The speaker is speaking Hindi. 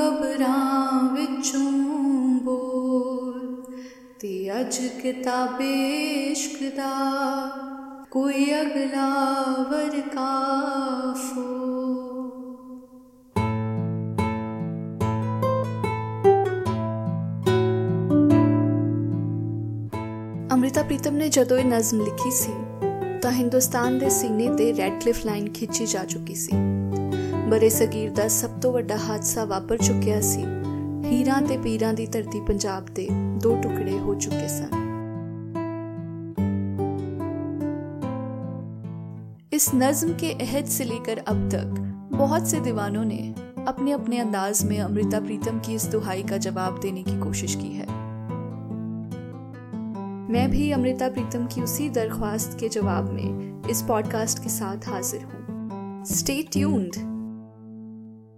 कबरां विचों बोल ते अज किताब-ए-इश्क दा कोई अगला वरकाफ हो। अमृता प्रीतम ने जदों यह नज़म लिखी सी तां हिंदुस्तान दे सीने ते रैडक्लिफ लाइन खिंची जा चुकी सी। बड़े सगीर दा सब तो वड्डा हादसा वापर चुकिया सी। हीरां ते पीरां दी धरती पंजाब दे दो टुकड़े हो चुके सन। इस नज़म के अहद से लेकर अब तक बहुत से दीवानों ने अपने अपने अंदाज में अमृता प्रीतम की इस दुहाई का जवाब देने की कोशिश की है। मैं भी अमृता प्रीतम की उसी दरख्वास्त के जवाब में इस पॉडकास्ट के साथ हाजिर हूँ। Stay tuned.